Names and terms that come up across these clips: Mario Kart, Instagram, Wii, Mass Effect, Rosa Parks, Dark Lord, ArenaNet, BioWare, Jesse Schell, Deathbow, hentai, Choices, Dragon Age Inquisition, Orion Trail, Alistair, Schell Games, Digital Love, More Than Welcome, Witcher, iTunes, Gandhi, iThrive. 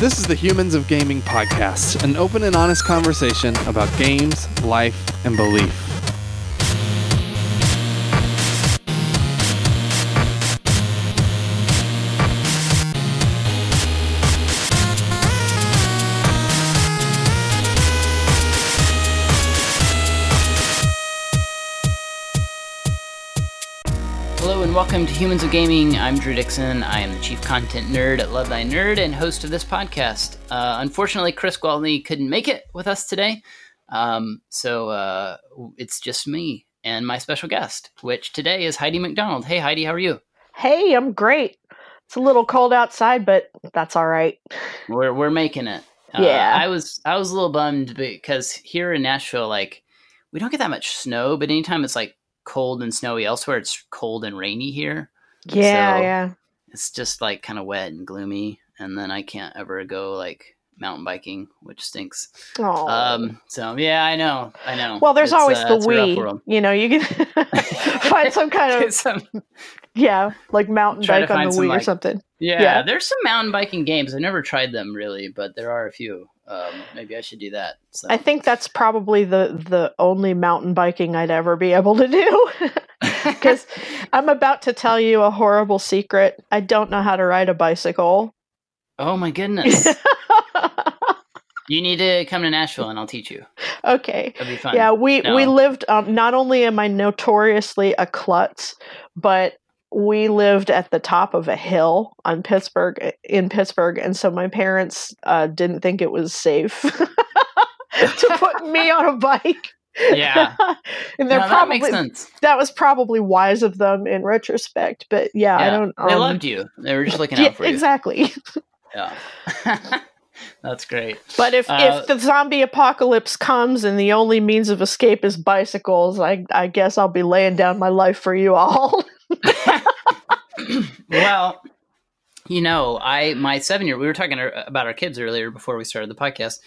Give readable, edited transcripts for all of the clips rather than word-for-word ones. This is the Humans of Gaming podcast, an open and honest conversation about games, life, and belief. Welcome to Humans of Gaming. I'm Drew Dixon. I am the Chief Content Nerd at Love Thy Nerd and host of this podcast. Unfortunately, Chris Gwaltney couldn't make it with us today, so it's just me and my special guest, which today is Heidi McDonald. Hey, Heidi, how are you? Hey, I'm great. It's a little cold outside, but that's all right. We're making it. Yeah. I was a little bummed because here in Nashville, like, we don't get that much snow, but anytime it's like cold and snowy elsewhere, it's cold and rainy here. Yeah, so yeah. It's just like kind of wet and gloomy, and then I can't ever go like mountain biking, which stinks. Oh. So yeah, I know. Well, there's always the Wii. You know, you can find some kind of like mountain bike on the Wii or something. Yeah, there's some mountain biking games. I've never tried them really, but there are a few. Maybe I should do that. So. I think that's probably the only mountain biking I'd ever be able to do. Because I'm about to tell you a horrible secret. I don't know how to ride a bicycle. Oh my goodness. You need to come to Nashville and I'll teach you. Okay. That'd be fun. Yeah, we lived, not only am I notoriously a klutz, but we lived at the top of a hill in Pittsburgh, and so my parents didn't think it was safe to put me on a bike. Yeah, and that makes sense. That was probably wise of them in retrospect, but yeah. I don't. They loved you. They were just looking out for you. Exactly. Yeah, that's great. But if the zombie apocalypse comes and the only means of escape is bicycles, I guess I'll be laying down my life for you all. Well, you know, my 7-year, we were talking about our kids earlier before we started the podcast.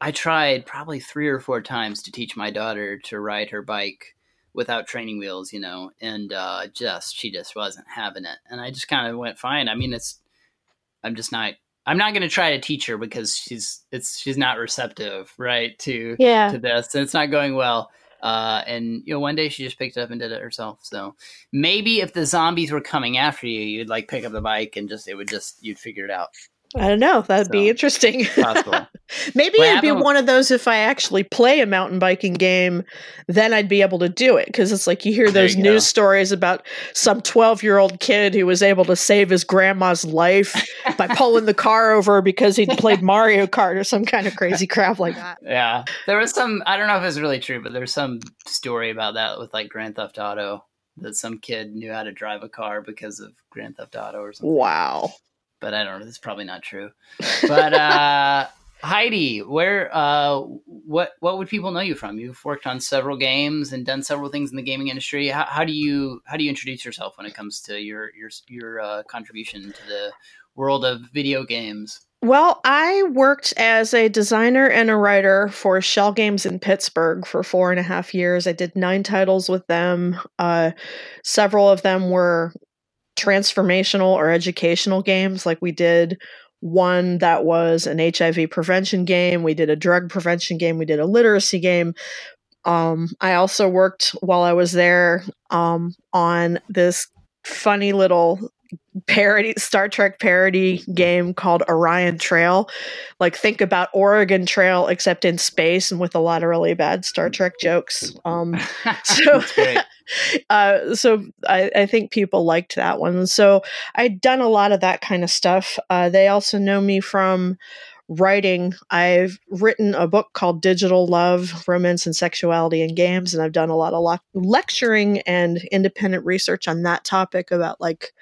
I tried probably 3 or 4 times to teach my daughter to ride her bike without training wheels, you know, and she just wasn't having it. And I just kind of went, fine. I mean, I'm not going to try to teach her because she's not receptive, right, to this, and it's not going well. And you know, one day she just picked it up and did it herself. So maybe if the zombies were coming after you, you'd like pick up the bike and you'd figure it out. I don't know. That'd be interesting. Possible. Maybe it'd be one of those. If I actually play a mountain biking game, then I'd be able to do it. Cause it's like, you hear those news stories about some 12-year-old kid who was able to save his grandma's life by pulling the car over because he'd played Mario Kart or some kind of crazy crap like that. Yeah. There was some, I don't know if it's really true, but there's some story about that with like Grand Theft Auto, that some kid knew how to drive a car because of Grand Theft Auto or something. Wow. But I don't know. It's probably not true. But Heidi, where, what would people know you from? You've worked on several games and done several things in the gaming industry. How do you introduce yourself when it comes to your contribution to the world of video games? Well, I worked as a designer and a writer for Schell Games in Pittsburgh for 4.5 years. I did 9 titles with them. Several of them were transformational or educational games. Like, we did one that was an HIV prevention game, we did a drug prevention game, we did a literacy game. I also worked while I was there on this funny little parody, Star Trek parody game called Orion Trail. Like, think about Oregon Trail except in space and with a lot of really bad Star Trek jokes. So I think people liked that one. So I'd done a lot of that kind of stuff. They also know me from writing. I've written a book called Digital Love, Romance and Sexuality in Games, and I've done a lot of lecturing and independent research on that topic about like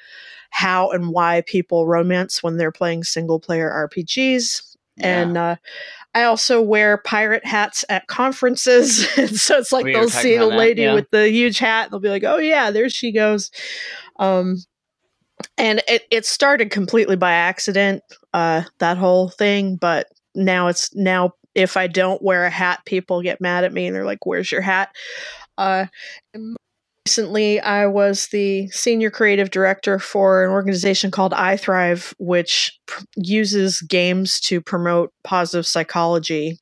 how and why people romance when they're playing single-player RPGs. Yeah. And I also wear pirate hats at conferences. So it's like they'll see a lady with the huge hat and they'll be like, oh yeah, there she goes. And it started completely by accident, that whole thing. But now if I don't wear a hat, people get mad at me and they're like, where's your hat? Recently, I was the senior creative director for an organization called iThrive, which uses games to promote positive psychology.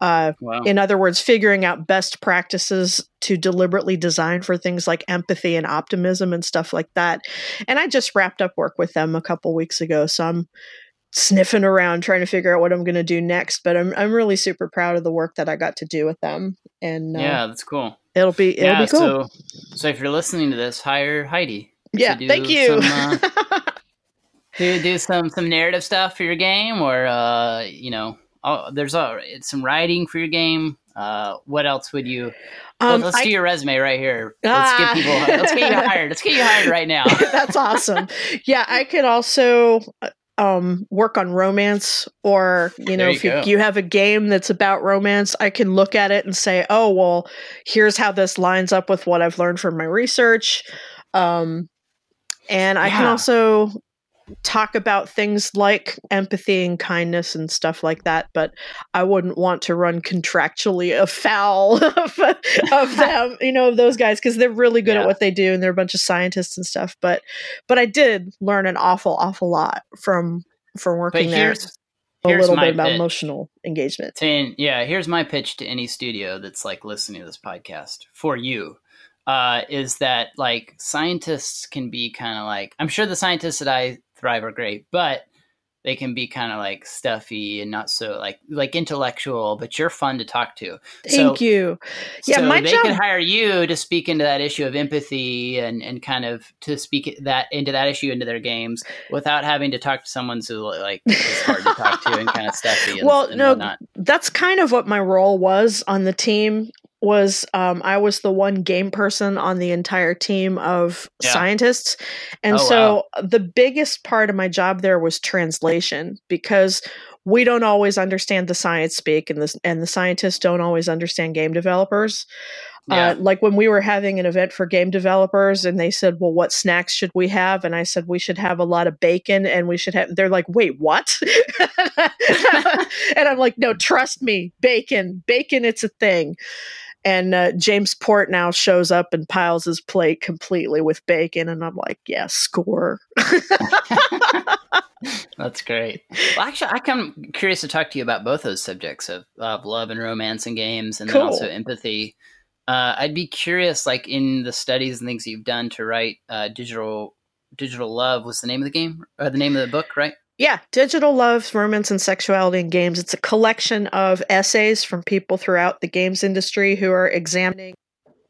Wow. In other words, figuring out best practices to deliberately design for things like empathy and optimism and stuff like that. And I just wrapped up work with them a couple weeks ago, so I'm sniffing around trying to figure out what I'm going to do next. But I'm really super proud of the work that I got to do with them. And yeah, that's cool. It'll be cool. So if you're listening to this, hire Heidi. Yeah, thank you. Do some narrative stuff for your game, or some writing for your game. What else would you? Let's do your resume right here. Let's get you hired. Let's get you hired right now. That's awesome. Yeah, I could also work on romance, or if you have a game that's about romance, I can look at it and say, oh, well, here's how this lines up with what I've learned from my research. And I can also talk about things like empathy and kindness and stuff like that, but I wouldn't want to run contractually afoul of them, those guys, because they're really good at what they do and they're a bunch of scientists and stuff. But I did learn an awful lot from working there. Here's a little bit about pitch. Emotional engagement. Here's my pitch to any studio that's like listening to this podcast for you. Is that like scientists can be kind of like, I'm sure the scientists at iThrive are great, but they can be kind of like stuffy and not so like intellectual, but you're fun to talk to. Thank you. Yeah, so they can hire you to speak into that issue of empathy and kind of to speak into that issue into their games without having to talk to someone who like is hard to talk to and kind of stuffy. That's kind of what my role was on the team. I was the one game person on the entire team of scientists. And the biggest part of my job there was translation, because we don't always understand the science speak, and the scientists don't always understand game developers. Yeah. Like when we were having an event for game developers and they said, well, what snacks should we have? And I said, we should have a lot of bacon and we should have, they're like, wait, what? And I'm like, no, trust me, bacon, it's a thing. And James Port now shows up and piles his plate completely with bacon. And I'm like, yeah, score. That's great. Well, actually, I'm curious to talk to you about both those subjects of love and romance and games, and then also empathy. I'd be curious, like in the studies and things that you've done to write Digital Love was the name of the game, or the name of the book, right? Yeah, Digital Love, Romance and Sexuality in Games. It's a collection of essays from people throughout the games industry who are examining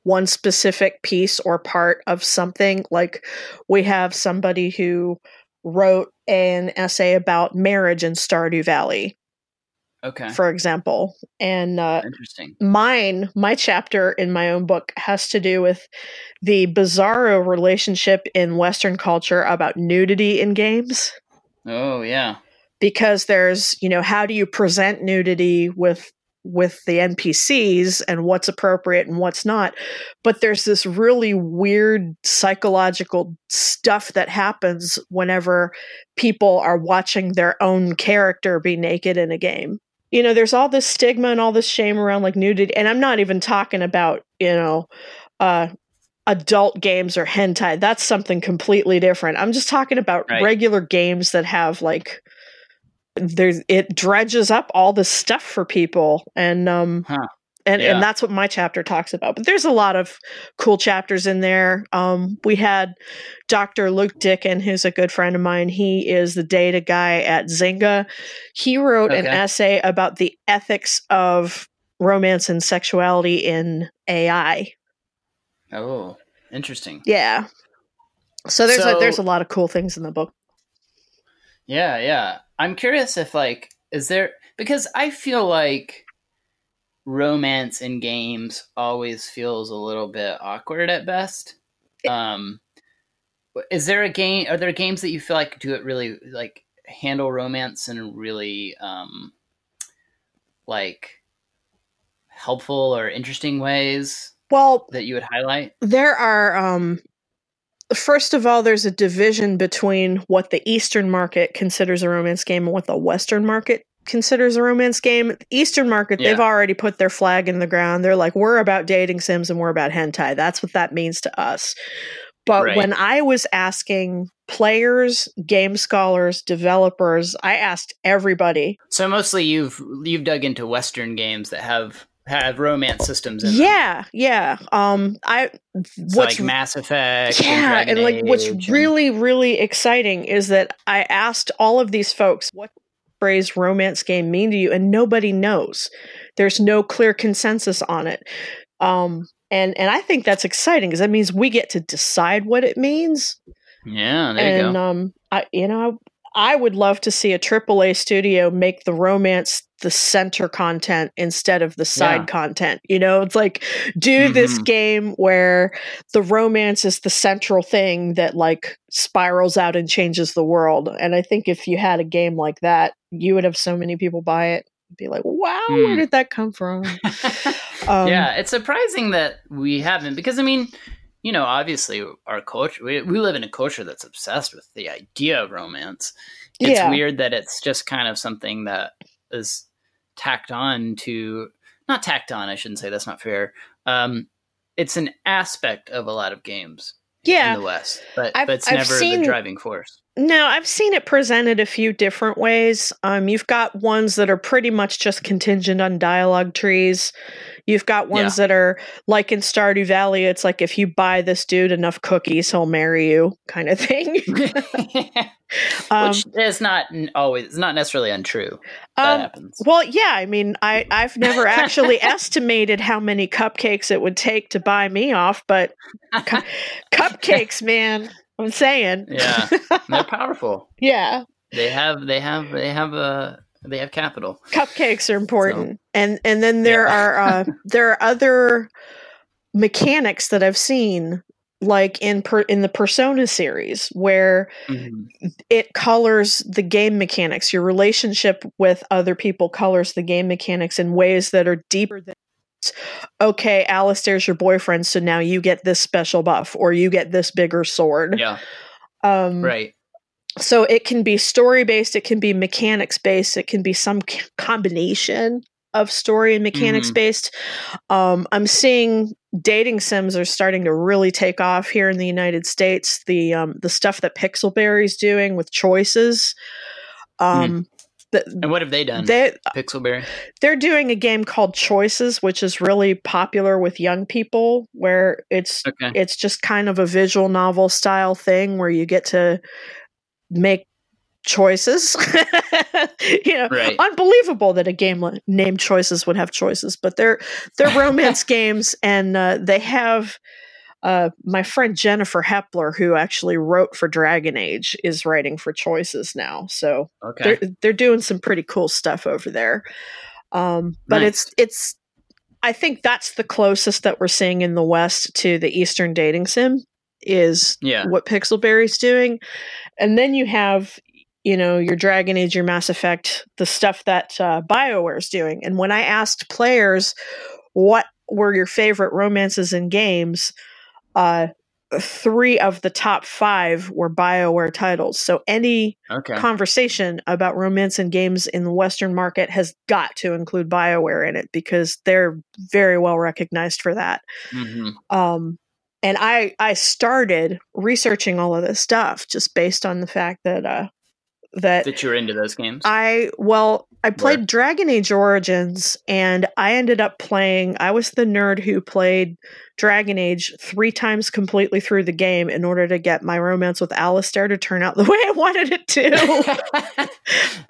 one specific piece or part of something. Like we have somebody who wrote an essay about marriage in Stardew Valley. Okay. For example. And interesting. My chapter in my own book has to do with the bizarro relationship in Western culture about nudity in games. Oh, yeah. Because there's, how do you present nudity with the NPCs and what's appropriate and what's not? But there's this really weird psychological stuff that happens whenever people are watching their own character be naked in a game. There's all this stigma and all this shame around like nudity. And I'm not even talking about, adult games or hentai. That's something completely different. I'm just talking about regular games that have like it dredges up all this stuff for people. And and that's what my chapter talks about. But there's a lot of cool chapters in there. We had Dr. Luke Dickin, who's a good friend of mine. He is the data guy at Zynga. He wrote an essay about the ethics of romance and sexuality in AI. Oh, interesting. Yeah. So there's a lot of cool things in the book. Yeah, yeah. I'm curious if like because I feel like romance in games always feels a little bit awkward at best. Are there games that you feel like do it really like handle romance in a really like helpful or interesting ways? Well, that you would highlight? There are, first of all, there's a division between what the Eastern market considers a romance game and what the Western market considers a romance game. Eastern market, they've already put their flag in the ground. They're like, we're about dating sims and we're about hentai. That's what that means to us. But when I was asking players, game scholars, developers, I asked everybody. So mostly you've dug into Western games that have romance systems in them. Yeah. Like Mass Effect. Yeah, and like Age, what's really, really exciting is that I asked all of these folks, what phrase romance game mean to you? And nobody knows. There's no clear consensus on it. And I think that's exciting because that means we get to decide what it means. Yeah, there you go. I would love to see a AAA studio make the romance the center content instead of the side content. You know, it's like, do this game where the romance is the central thing that like spirals out and changes the world. And I think if you had a game like that, you would have so many people buy it. Be like, wow, where did that come from? Yeah, it's surprising that we haven't, because I mean, you know, obviously our culture, we live in a culture that's obsessed with the idea of romance. It's weird that it's just kind of something that is I shouldn't say, that's not fair. It's an aspect of a lot of games in the West, but it's never the driving force. No, I've seen it presented a few different ways. You've got ones that are pretty much just contingent on dialogue trees. You've got ones that are like in Stardew Valley. It's like, if you buy this dude enough cookies, he'll marry you, kind of thing. Which is not always, it's not necessarily untrue. That happens. Well, yeah, I mean, I've never actually estimated how many cupcakes it would take to buy me off, but cupcakes, man. I'm saying, yeah, they're powerful. Yeah, they have capital. Cupcakes are important, so. and then there are there are other mechanics that I've seen, like in the Persona series, where it colors the game mechanics. Your relationship with other people colors the game mechanics in ways that are deeper than, okay, Alistair's your boyfriend, so now you get this special buff, or you get this bigger sword. Yeah. Right. So it can be story-based, it can be mechanics-based, it can be some combination of story and mechanics-based. I'm seeing dating sims are starting to really take off here in the United States. The stuff that Pixelberry's doing with Choices. And what have they done? Pixelberry. They're doing a game called Choices, which is really popular with young people, where it's just kind of a visual novel style thing where you get to make choices. You know, unbelievable that a game named Choices would have choices, but they're romance games, and they have. My friend Jennifer Hepler, who actually wrote for Dragon Age, is writing for Choices now. So they're doing some pretty cool stuff over there. But it's I think that's the closest that we're seeing in the West to the Eastern dating sim is what Pixelberry's doing. And then you have, you know, your Dragon Age, your Mass Effect, the stuff that BioWare's doing. And when I asked players what were your favorite romances in games, 3 of the top 5 were BioWare titles. So any conversation about romance and games in the Western market has got to include BioWare in it, because they're very well recognized for that. And I started researching all of this stuff just based on the fact that that you're into those games. I played Dragon Age Origins, and I ended up playing. I was the nerd who played Dragon Age 3 times completely through the game in order to get my romance with Alistair to turn out the way I wanted it to.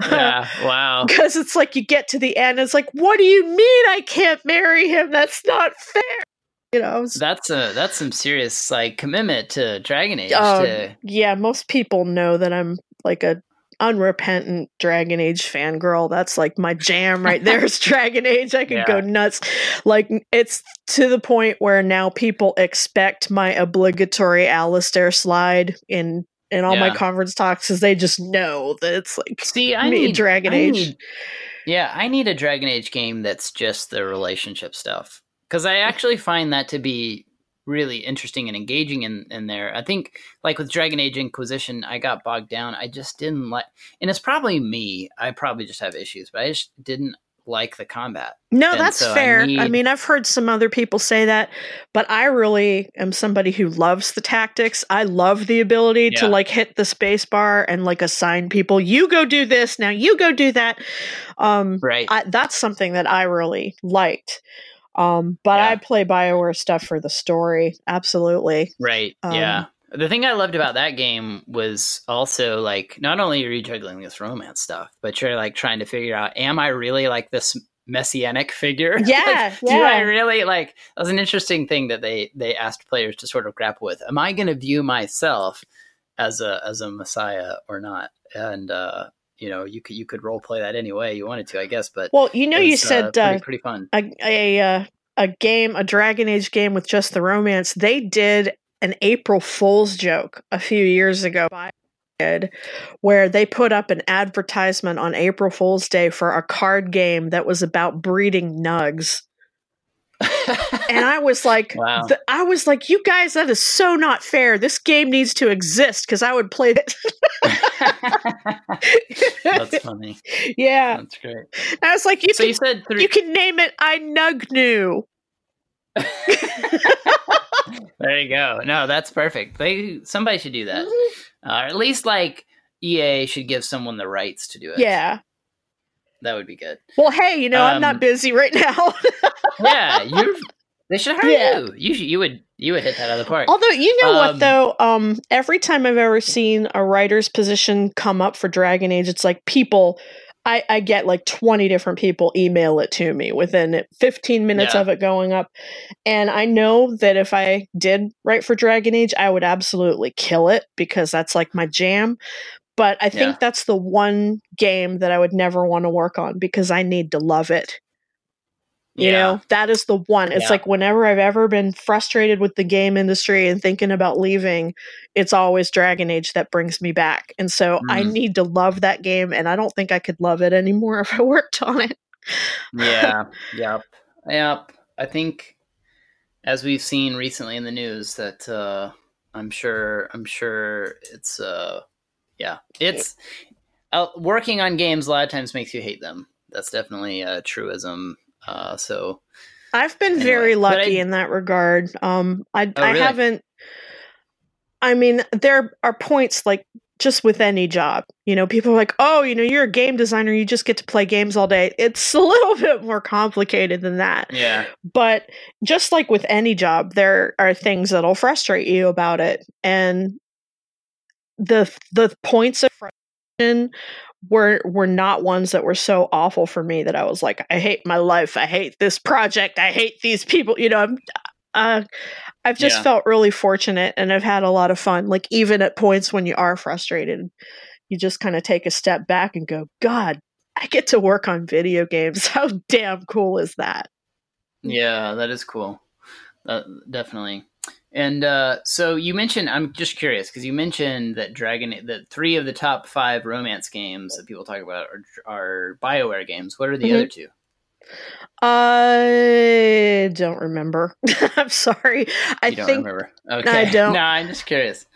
Yeah, wow. Because it's like you get to the end, it's like, what do you mean I can't marry him? That's not fair. You know, that's some serious like commitment to Dragon Age. Yeah, most people know that I'm like a unrepentant Dragon Age fangirl. That's like my jam right there is Dragon Age. I can go nuts. Like, it's to the point where now people expect my obligatory Alistair slide in all my conference talks, because they just know that it's like, see, I need a Dragon Age game that's just the relationship stuff, because I actually find that to be really interesting and engaging in there. I think like with Dragon Age Inquisition, I got bogged down. I just didn't like, and it's probably me. I probably just have issues, but I just didn't like the combat. No, and that's so fair. I mean, I've heard some other people say that, but I really am somebody who loves the tactics. I love the ability to like hit the space bar and like assign people, you go do this, now you go do that. Right. That's something that I really liked. I play BioWare stuff for the story. Absolutely. Right. The thing I loved about that game was also like, not only are you juggling this romance stuff, but you're like trying to figure out, am I really like this messianic figure? Yeah. Like, do I really like, that was an interesting thing that they asked players to sort of grapple with. Am I going to view myself as a messiah or not? And, you could role play that any way you wanted to, I guess. But you said pretty fun. A game, a Dragon Age game with just the romance. They did an April Fool's joke a few years ago where they put up an advertisement on April Fool's Day for a card game that was about breeding nugs. And I was like, wow. I was like, you guys, that is so not fair. This game needs to exist because I would play it. That's funny. Yeah. That's great. I was like, you can name it I Nug New. There you go. No, that's perfect. Somebody should do that. Mm-hmm. Or at least like EA should give someone the rights to do it. Yeah. That would be good. Well, hey, I'm not busy right now. Yeah, they should hire you. You would hit that out of the park. Although, every time I've ever seen a writer's position come up for Dragon Age, it's like I get like 20 different people email it to me within 15 minutes of it going up. And I know that if I did write for Dragon Age, I would absolutely kill it because that's like my jam. But I think that's the one game that I would never want to work on because I need to love it. You know, that is the one. It's like whenever I've ever been frustrated with the game industry and thinking about leaving, it's always Dragon Age that brings me back. And so I need to love that game, and I don't think I could love it anymore if I worked on it. Yeah. Yep. I think as we've seen recently in the news that I'm sure it's working on games a lot of times makes you hate them. That's definitely a truism. So I've been very lucky in that regard. I really? Haven't, I mean, there are points like just with any job, people are like, you're a game designer. You just get to play games all day. It's a little bit more complicated than that. Yeah. But just like with any job, there are things that'll frustrate you about it. And the points of frustration were not ones that were so awful for me that I was like, I hate my life, I hate this project, I hate these people. I've just felt really fortunate, and I've had a lot of fun. Like even at points when you are frustrated, you just kind of take a step back and go, God, I get to work on video games. How damn cool is that? Yeah, that is cool. Definitely. And so you mentioned, I'm just curious, because you mentioned that that 3 of the top 5 romance games that people talk about are BioWare games. What are the other 2? I don't remember. I'm sorry. I don't remember. Okay. I don't. No, I'm just curious.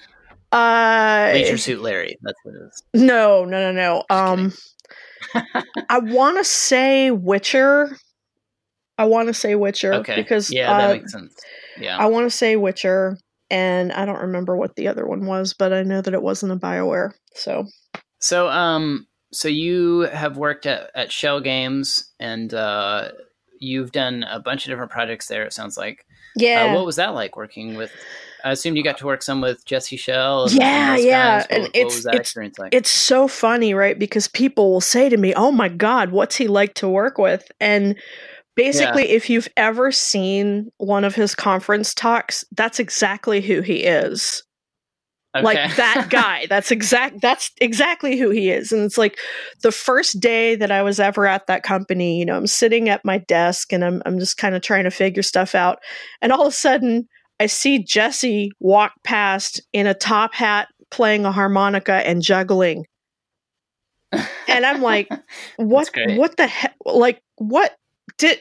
Leisure Suit Larry. That's what it is. No. I want to say Witcher. Okay. Because that makes sense. Yeah. I want to say Witcher, and I don't remember what the other one was, but I know that it wasn't a BioWare. So you have worked at Schell Games, and you've done a bunch of different projects there, it sounds like. Yeah. What was that like working with? I assumed you got to work some with Jesse Schell. Yeah. What was that experience like? It's so funny, right? Because people will say to me, "Oh my God, what's he like to work with?" And basically, if you've ever seen one of his conference talks, that's exactly who he is. Okay. Like that guy, that's exactly who he is. And it's like the first day that I was ever at that company, I'm sitting at my desk and I'm just kind of trying to figure stuff out. And all of a sudden I see Jesse walk past in a top hat, playing a harmonica and juggling. And I'm like, what the heck? Like what? Did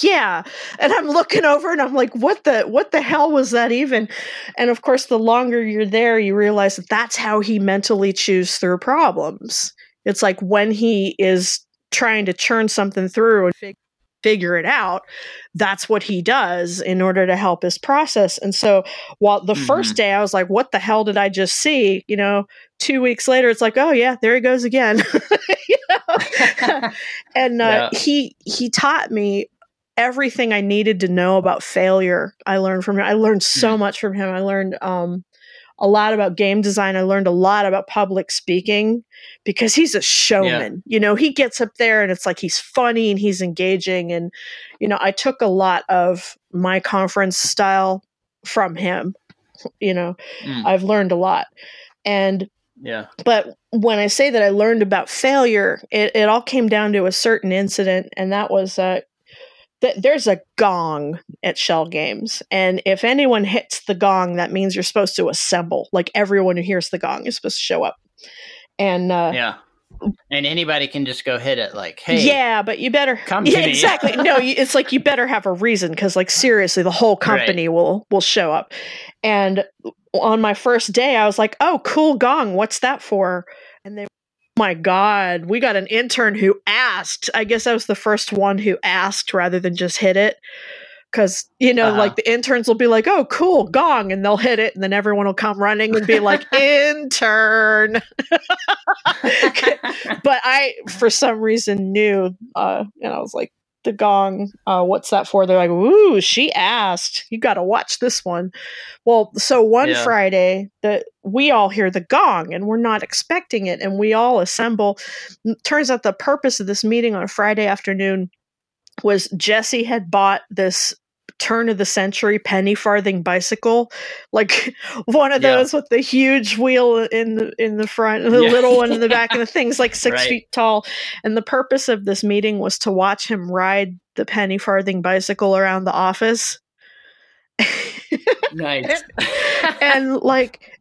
yeah. And I'm looking over and I'm like, what the hell was that even? And of course, the longer you're there, you realize that that's how he mentally chews through problems. It's like when he is trying to churn something through and figure it out, that's what he does in order to help his process. And so while the first day I was like, what the hell did I just see? You know, 2 weeks later, it's like, oh yeah, there he goes again. You know? And he taught me everything I needed to know about failure. I learned from him. I learned so much from him. I learned a lot about game design. I learned a lot about public speaking because he's a showman. Yeah. You know, he gets up there and it's like he's funny and he's engaging. And, you know, I took a lot of my conference style from him. You know, I've learned a lot. And yeah. But when I say that I learned about failure, it all came down to a certain incident, and that was there's a gong at Schell Games, and if anyone hits the gong, that means you're supposed to assemble. Like everyone who hears the gong is supposed to show up, and and anybody can just go hit it. Like, hey, yeah, but you better come to me. Exactly. No, it's like you better have a reason because, like, seriously, the whole company will show up. And on my first day, I was like, oh, cool gong. What's that for? And they, oh my God, we got an intern who asked. I guess I was the first one who asked rather than just hit it. Because, you know, like the interns will be like, oh, cool gong. And they'll hit it. And then everyone will come running and be like, intern. But I, for some reason, knew, and I was like, the gong, what's that for? They're like, ooh, she asked. You got to watch this one. Well, so one Friday that we all hear the gong and we're not expecting it, and we all assemble. Turns out the purpose of this meeting on a Friday afternoon was Jesse had bought this turn of the century penny farthing bicycle, like one of those with the huge wheel in the front and the little one in the back, and the thing's like 6 feet tall. And the purpose of this meeting was to watch him ride the penny farthing bicycle around the office. Nice. And like,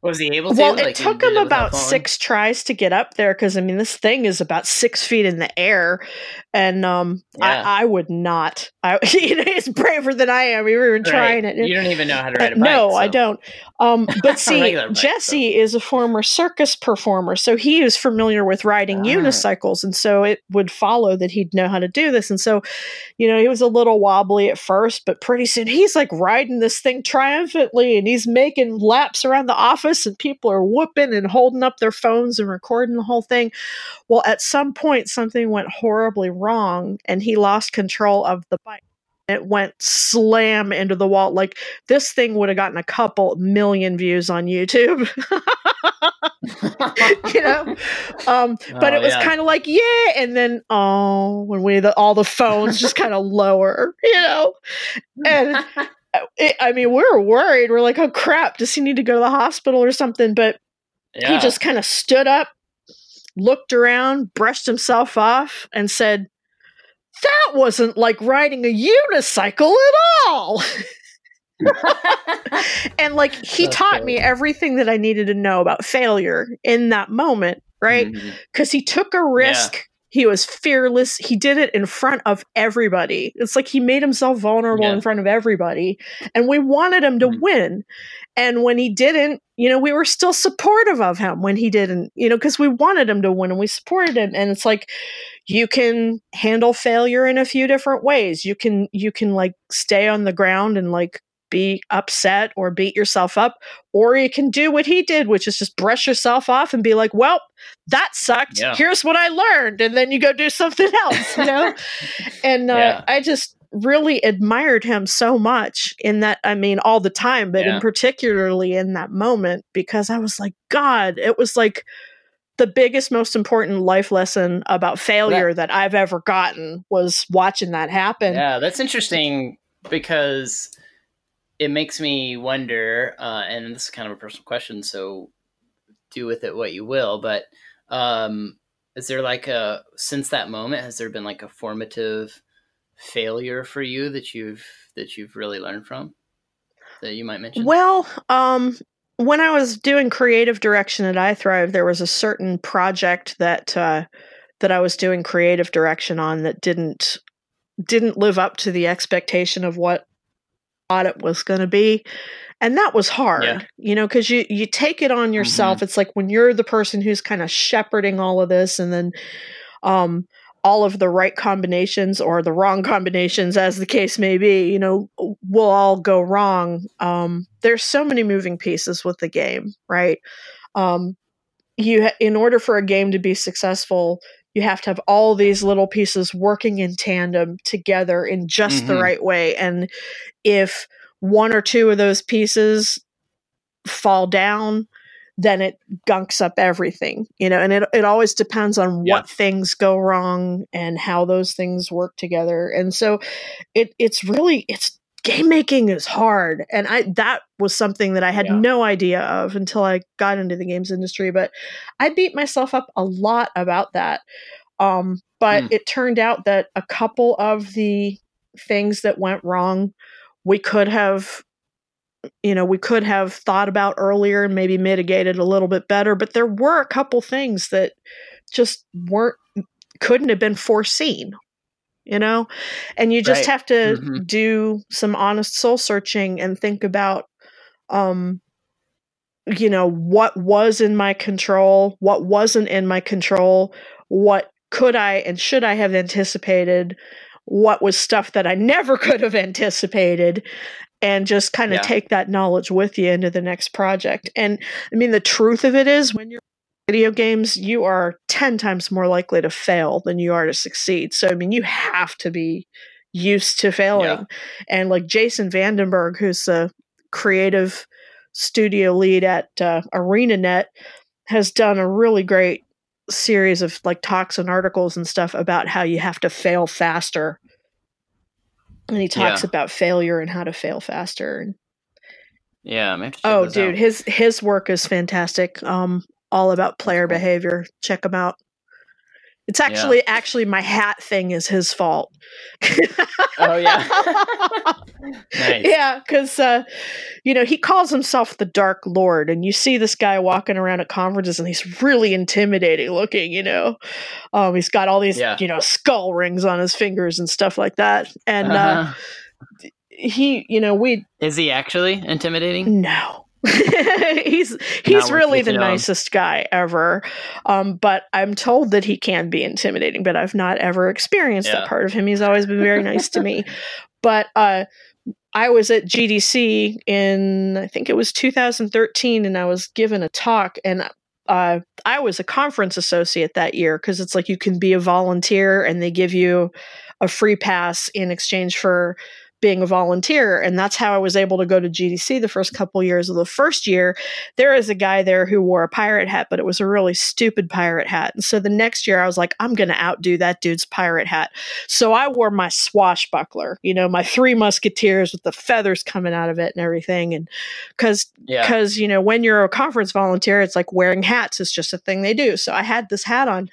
was he able to? Well, it took him about 6 tries to get up there because, I mean, this thing is about 6 feet in the air, and I would not. He's braver than I am. We were trying it. You don't even know how to ride a bike. No, so. I don't. But see, bike, Jesse is a former circus performer, so he is familiar with riding unicycles, and so it would follow that he'd know how to do this. And so, you know, he was a little wobbly at first, but pretty soon he's like riding this thing triumphantly, and he's making laps around the office. And people are whooping and holding up their phones and recording the whole thing. Well, at some point, something went horribly wrong, and he lost control of the bike. It went slam into the wall. Like, this thing would have gotten a couple million views on YouTube. You know? But it was kind of like, yeah. And then, when all the phones just kind of lower, you know? And I mean, we were worried. We're like, oh, crap, does he need to go to the hospital or something? But he just kind of stood up, looked around, brushed himself off, and said, that wasn't like riding a unicycle at all. And like, he taught me everything that I needed to know about failure in that moment, right? Because he took a risk. Yeah. He was fearless. He did it in front of everybody. It's like he made himself vulnerable in front of everybody, and we wanted him to win. And when he didn't, you know, we were still supportive of him when he didn't, you know, because we wanted him to win and we supported him. And it's like, you can handle failure in a few different ways. You can like stay on the ground and like be upset or beat yourself up, or you can do what he did, which is just brush yourself off and be like, well, that sucked. Yeah. Here's what I learned. And then you go do something else, you know? And I just really admired him so much in that, I mean, all the time, but in particularly in that moment, because I was like, God, it was like the biggest, most important life lesson about failure that I've ever gotten was watching that happen. Yeah, that's interesting because it makes me wonder, and this is kind of a personal question, so do with it what you will, but is there like since that moment, has there been like a formative failure for you that you've really learned from that you might mention? Well, when I was doing creative direction at iThrive, there was a certain project that I was doing creative direction on that didn't didn't live up to the expectation of what I thought it was going to be. And that was hard, you know, because you take it on yourself. Mm-hmm. It's like when you're the person who's kind of shepherding all of this, and then all of the right combinations or the wrong combinations, as the case may be, you know, will all go wrong. There's so many moving pieces with the game, right? In order for a game to be successful, you have to have all these little pieces working in tandem together in just the right way. And if one or two of those pieces fall down, then it gunks up everything, you know, and it always depends on what things go wrong and how those things work together. And so it's game making is hard. And that was something that I had no idea of until I got into the games industry, but I beat myself up a lot about that. But it turned out that a couple of the things that went wrong, we could have thought about earlier and maybe mitigated a little bit better, but there were a couple things that just couldn't have been foreseen, you know, and you just have to do some honest soul searching and think about, you know, what was in my control, what wasn't in my control, what could I and should I have anticipated, what was stuff that I never could have anticipated, and just kind of take that knowledge with you into the next project. And I mean, the truth of it is, when you're video games, you are 10 times more likely to fail than you are to succeed. So, I mean, you have to be used to failing. Yeah. And like Jason VandenBerghe, who's a creative studio lead at ArenaNet, has done a really great series of like talks and articles and stuff about how you have to fail faster. And he talks about failure and how to fail faster. And yeah. Oh, dude, out. His work is fantastic. All about player behavior. Check them out. It's actually my hat thing is his fault. Oh yeah. Nice. Yeah. Cause, you know, he calls himself the Dark Lord, and you see this guy walking around at conferences and he's really intimidating looking, you know, he's got all these, you know, skull rings on his fingers and stuff like that. And, he, you know, is he actually intimidating? No. He's really the nicest guy ever. But I'm told that he can be intimidating, but I've not ever experienced that part of him. He's always been very nice to me. But I was at GDC in, I think it was 2013, and I was given a talk, and I was a conference associate that year, because it's like you can be a volunteer and they give you a free pass in exchange for being a volunteer. And that's how I was able to go to GDC the first couple years of the first year. There is a guy there who wore a pirate hat, but it was a really stupid pirate hat. And so the next year I was like, I'm going to outdo that dude's pirate hat. So I wore my swashbuckler, you know, my Three Musketeers with the feathers coming out of it and everything. And because, you know, when you're a conference volunteer, it's like wearing hats is just a thing they do. So I had this hat on,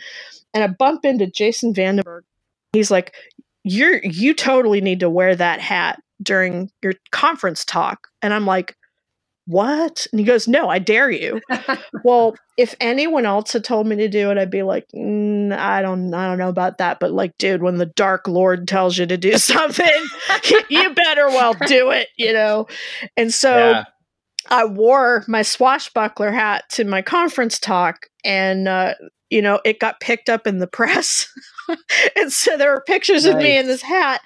and I bump into Jason VandenBerghe. He's like, you totally need to wear that hat during your conference talk. And I'm like, what? And he goes, no, I dare you. Well, if anyone else had told me to do it, I'd be like, I don't know about that. But like, dude, when the Dark Lord tells you to do something, you better well do it, you know? And so I wore my swashbuckler hat to my conference talk, and, you know, it got picked up in the press. And so there were pictures of me in this hat.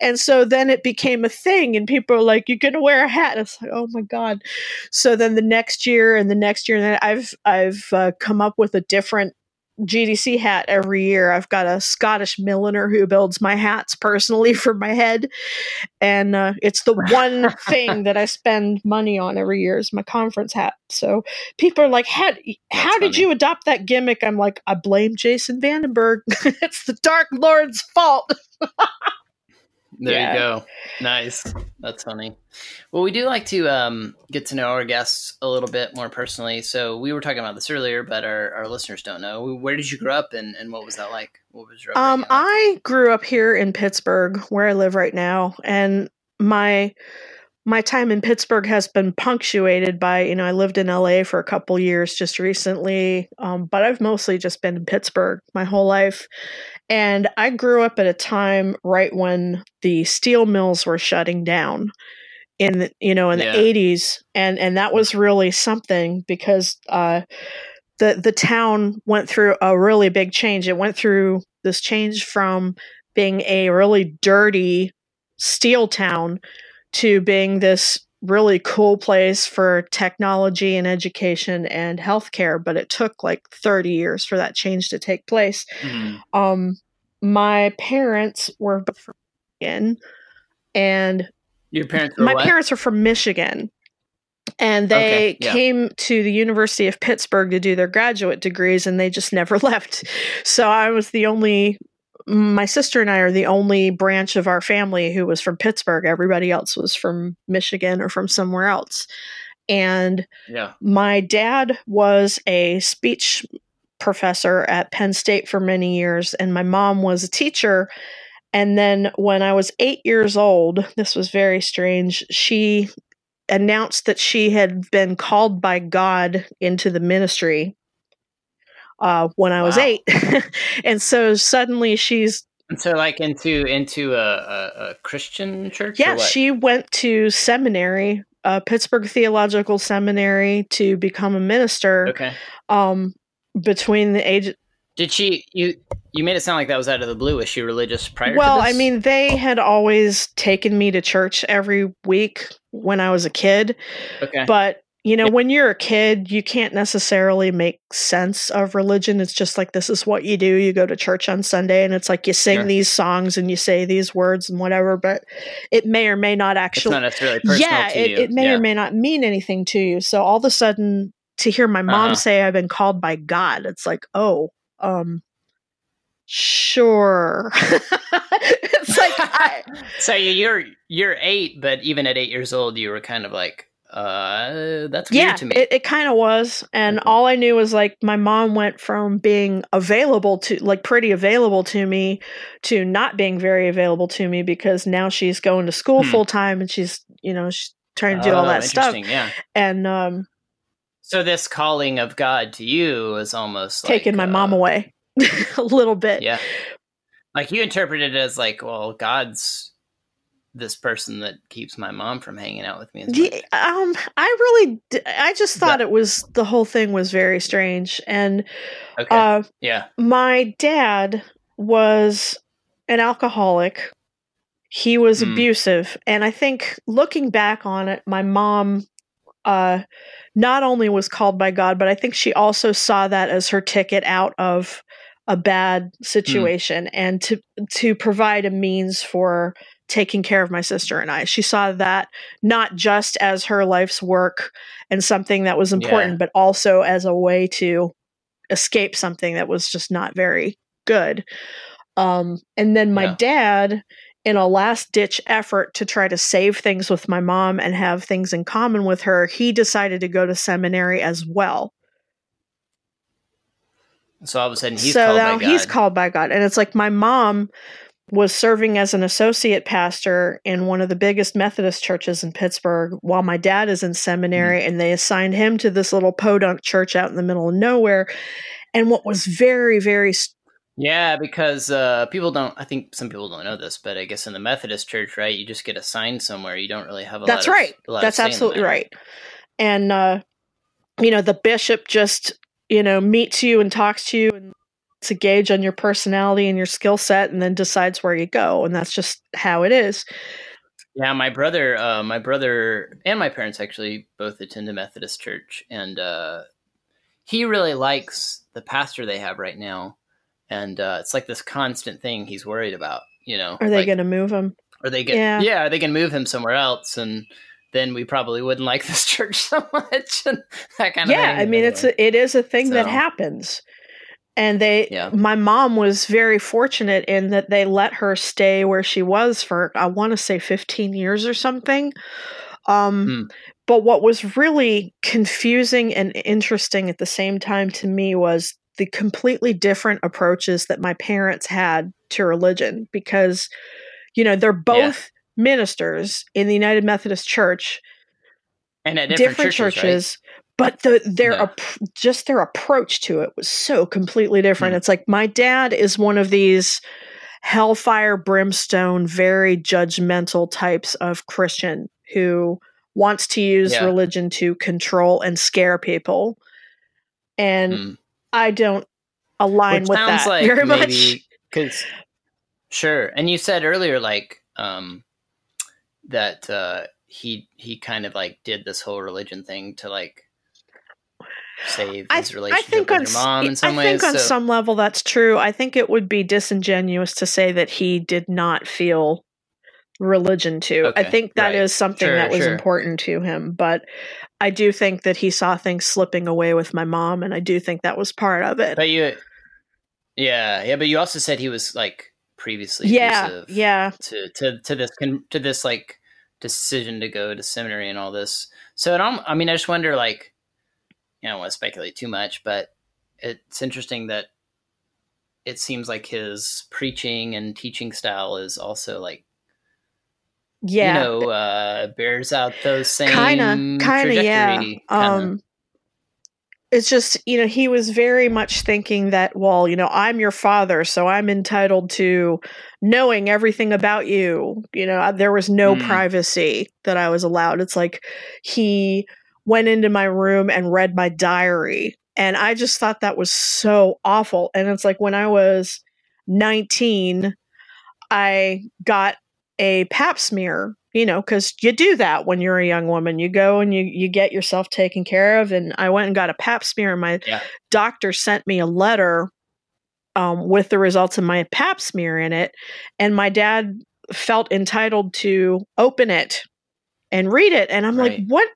And so then it became a thing, and people are like, you're going to wear a hat. And it's like, oh my God. So then the next year, and then I've come up with a different GDC hat every year. I've got a Scottish milliner who builds my hats personally for my head. And it's the one thing that I spend money on every year is my conference hat. So people are like, how did you adopt that gimmick? I'm like, I blame Jason VandenBerghe. It's the Dark Lord's fault. There you go. Nice. That's funny. Well, we do like to get to know our guests a little bit more personally. So we were talking about this earlier, but our listeners don't know. Where did you grow up, and what was that like? What was your upbringing like? I grew up here in Pittsburgh, where I live right now. And my my time in Pittsburgh has been punctuated by, you know, I lived in LA for a couple years just recently, but I've mostly just been in Pittsburgh my whole life. And I grew up at a time right when the steel mills were shutting down in the, you know, in the 80s. And that was really something because the town went through a really big change. It went through this change from being a really dirty steel town to being this really cool place for technology and education and healthcare. But it took like 30 years for that change to take place. Mm-hmm. My parents were from Michigan, and your parents were parents are from Michigan, and they came to the University of Pittsburgh to do their graduate degrees, and they just never left. So I was the only, my sister and I are the only branch of our family who was from Pittsburgh. Everybody else was from Michigan or from somewhere else. And my dad was a speech professor at Penn State for many years, and my mom was a teacher. And then when I was 8 years old, this was very strange, she announced that she had been called by God into the ministry when I was eight. And so suddenly she's... And so like into a Christian church? Yeah, she went to seminary, Pittsburgh Theological Seminary, to become a minister. Okay. Between the age... Did she, you made it sound like that was out of the blue. Was she religious prior to this? Well, I mean, they had always taken me to church every week when I was a kid. Okay. But, you know, when you're a kid, you can't necessarily make sense of religion. It's just like, this is what you do. You go to church on Sunday, and it's like you sing these songs and you say these words and whatever, but it may or may not actually. It's not necessarily personal to you. It may or may not mean anything to you. So all of a sudden, to hear my mom say, I've been called by God, it's like, oh. Sure. It's like so you're eight, but even at 8 years old, you were kind of like, that's weird to me. It kind of was, and all I knew was like my mom went from being available to like pretty available to me to not being very available to me because now she's going to school full time and she's she's trying to do all that stuff. Yeah, and so this calling of God to you is almost taking my mom away a little bit. Yeah. Like you interpreted it as like, well, God's this person that keeps my mom from hanging out with me. I just thought it was, the whole thing was very strange. And my dad was an alcoholic. He was abusive. And I think looking back on it, my mom, not only was called by God, but I think she also saw that as her ticket out of a bad situation and to provide a means for taking care of my sister and I. She saw that not just as her life's work and something that was important, but also as a way to escape something that was just not very good. And then my dad, in a last-ditch effort to try to save things with my mom and have things in common with her, he decided to go to seminary as well. So all of a sudden he's called by God. And it's like my mom was serving as an associate pastor in one of the biggest Methodist churches in Pittsburgh while my dad is in seminary, and they assigned him to this little podunk church out in the middle of nowhere. And what was very, very because I think some people don't know this, but I guess in the Methodist church, right, you just get assigned somewhere. You don't really have That's absolutely right. And, the bishop just, meets you and talks to you and it's a gauge on your personality and your skill set and then decides where you go. And that's just how it is. Yeah, my brother and my parents actually both attend a Methodist church. And he really likes the pastor they have right now. And it's like this constant thing he's worried about, Are they going to move him? Are they going to move him somewhere else? And then we probably wouldn't like this church so much. And that kind of thing. Yeah, I mean, it is a thing that happens. And my mom was very fortunate in that they let her stay where she was for, I want to say 15 years or something. But what was really confusing and interesting at the same time to me was the completely different approaches that my parents had to religion, because, they're both ministers in the United Methodist Church and at different churches, right? But their approach to it was so completely different. It's like, my dad is one of these hellfire, brimstone, very judgmental types of Christian who wants to use religion to control and scare people. And I don't align with that very much. Because, sure. And you said earlier, like, that he kind of like did this whole religion thing to like save his relationship with your mom in some ways. I think on some level that's true. I think it would be disingenuous to say that he did not feel religion to. Okay, I think that is something that was important to him. But I do think that he saw things slipping away with my mom, and I do think that was part of it. But but you also said he was like previously abusive to this like decision to go to seminary and all this. So I just wonder, like, I don't want to speculate too much, but it's interesting that it seems like his preaching and teaching style is also like, bears out those same kind of trajectory. It's just, he was very much thinking that, well, I'm your father, so I'm entitled to knowing everything about you. There was no privacy that I was allowed. It's like he went into my room and read my diary. And I just thought that was so awful. And it's like, when I was 19, I got a pap smear, because you do that when you're a young woman. You go and you get yourself taken care of. And I went and got a pap smear, and my doctor sent me a letter with the results of my pap smear in it. And my dad felt entitled to open it and read it. And I'm like, what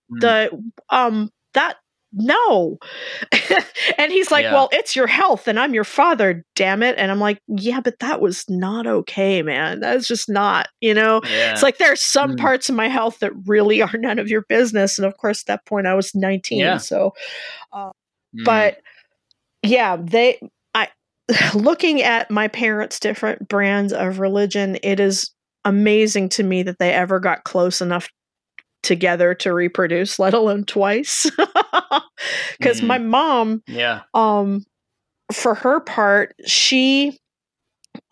no. And he's like, well, it's your health and I'm your father, damn it. And I'm like, yeah, but that was not okay, man. That's just not, It's like, there are some parts of my health that really are none of your business. And of course, at that point I was 19. Yeah. So, but yeah, looking at my parents' different brands of religion, it is amazing to me that they ever got close enough together to reproduce, let alone twice. Because my mom, for her part, she's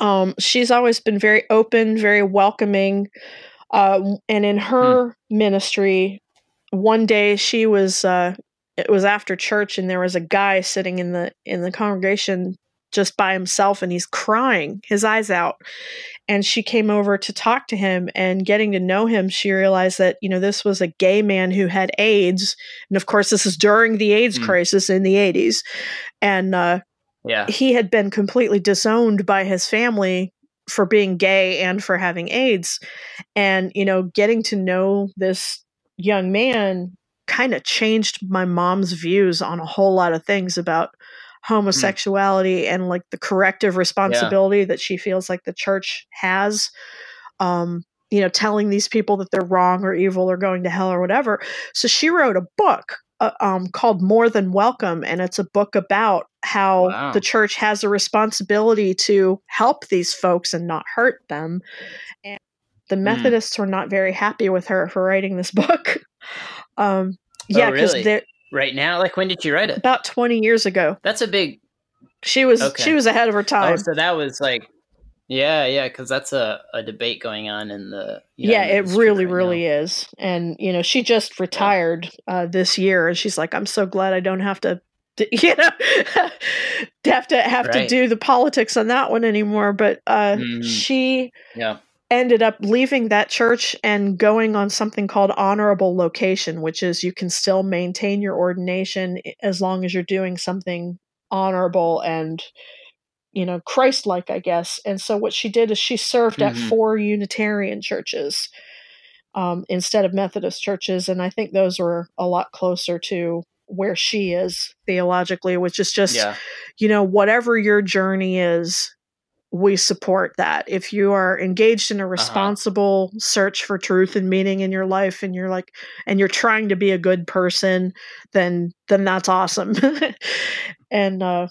always been very open, very welcoming. And in her ministry, one day she was, it was after church, and there was a guy sitting in the congregation just by himself, and he's crying his eyes out. And she came over to talk to him, and getting to know him, she realized that, this was a gay man who had AIDS. And of course, this is during the AIDS crisis in the 80s. And he had been completely disowned by his family for being gay and for having AIDS. And, getting to know this young man kind of changed my mom's views on a whole lot of things about homosexuality and like the corrective responsibility that she feels like the church has, telling these people that they're wrong or evil or going to hell or whatever. So she wrote a book called More Than Welcome. And it's a book about how the church has a responsibility to help these folks and not hurt them. And the Methodists were not very happy with her for writing this book. Because they're, right now, like, when did you write it? About 20 years ago. That's a big. She was ahead of her time. Oh, so that was like, because that's a debate going on in the. It really is, and she just retired this year, and she's like, I'm so glad I don't have to, to do the politics on that one anymore. But she ended up leaving that church and going on something called honorable location, which is you can still maintain your ordination as long as you're doing something honorable and, Christ-like, I guess. And so what she did is she served at 4 Unitarian churches instead of Methodist churches. And I think those were a lot closer to where she is theologically, which is just, whatever your journey is, we support that. If you are engaged in a responsible search for truth and meaning in your life, and you're like, and you're trying to be a good person, then that's awesome. And,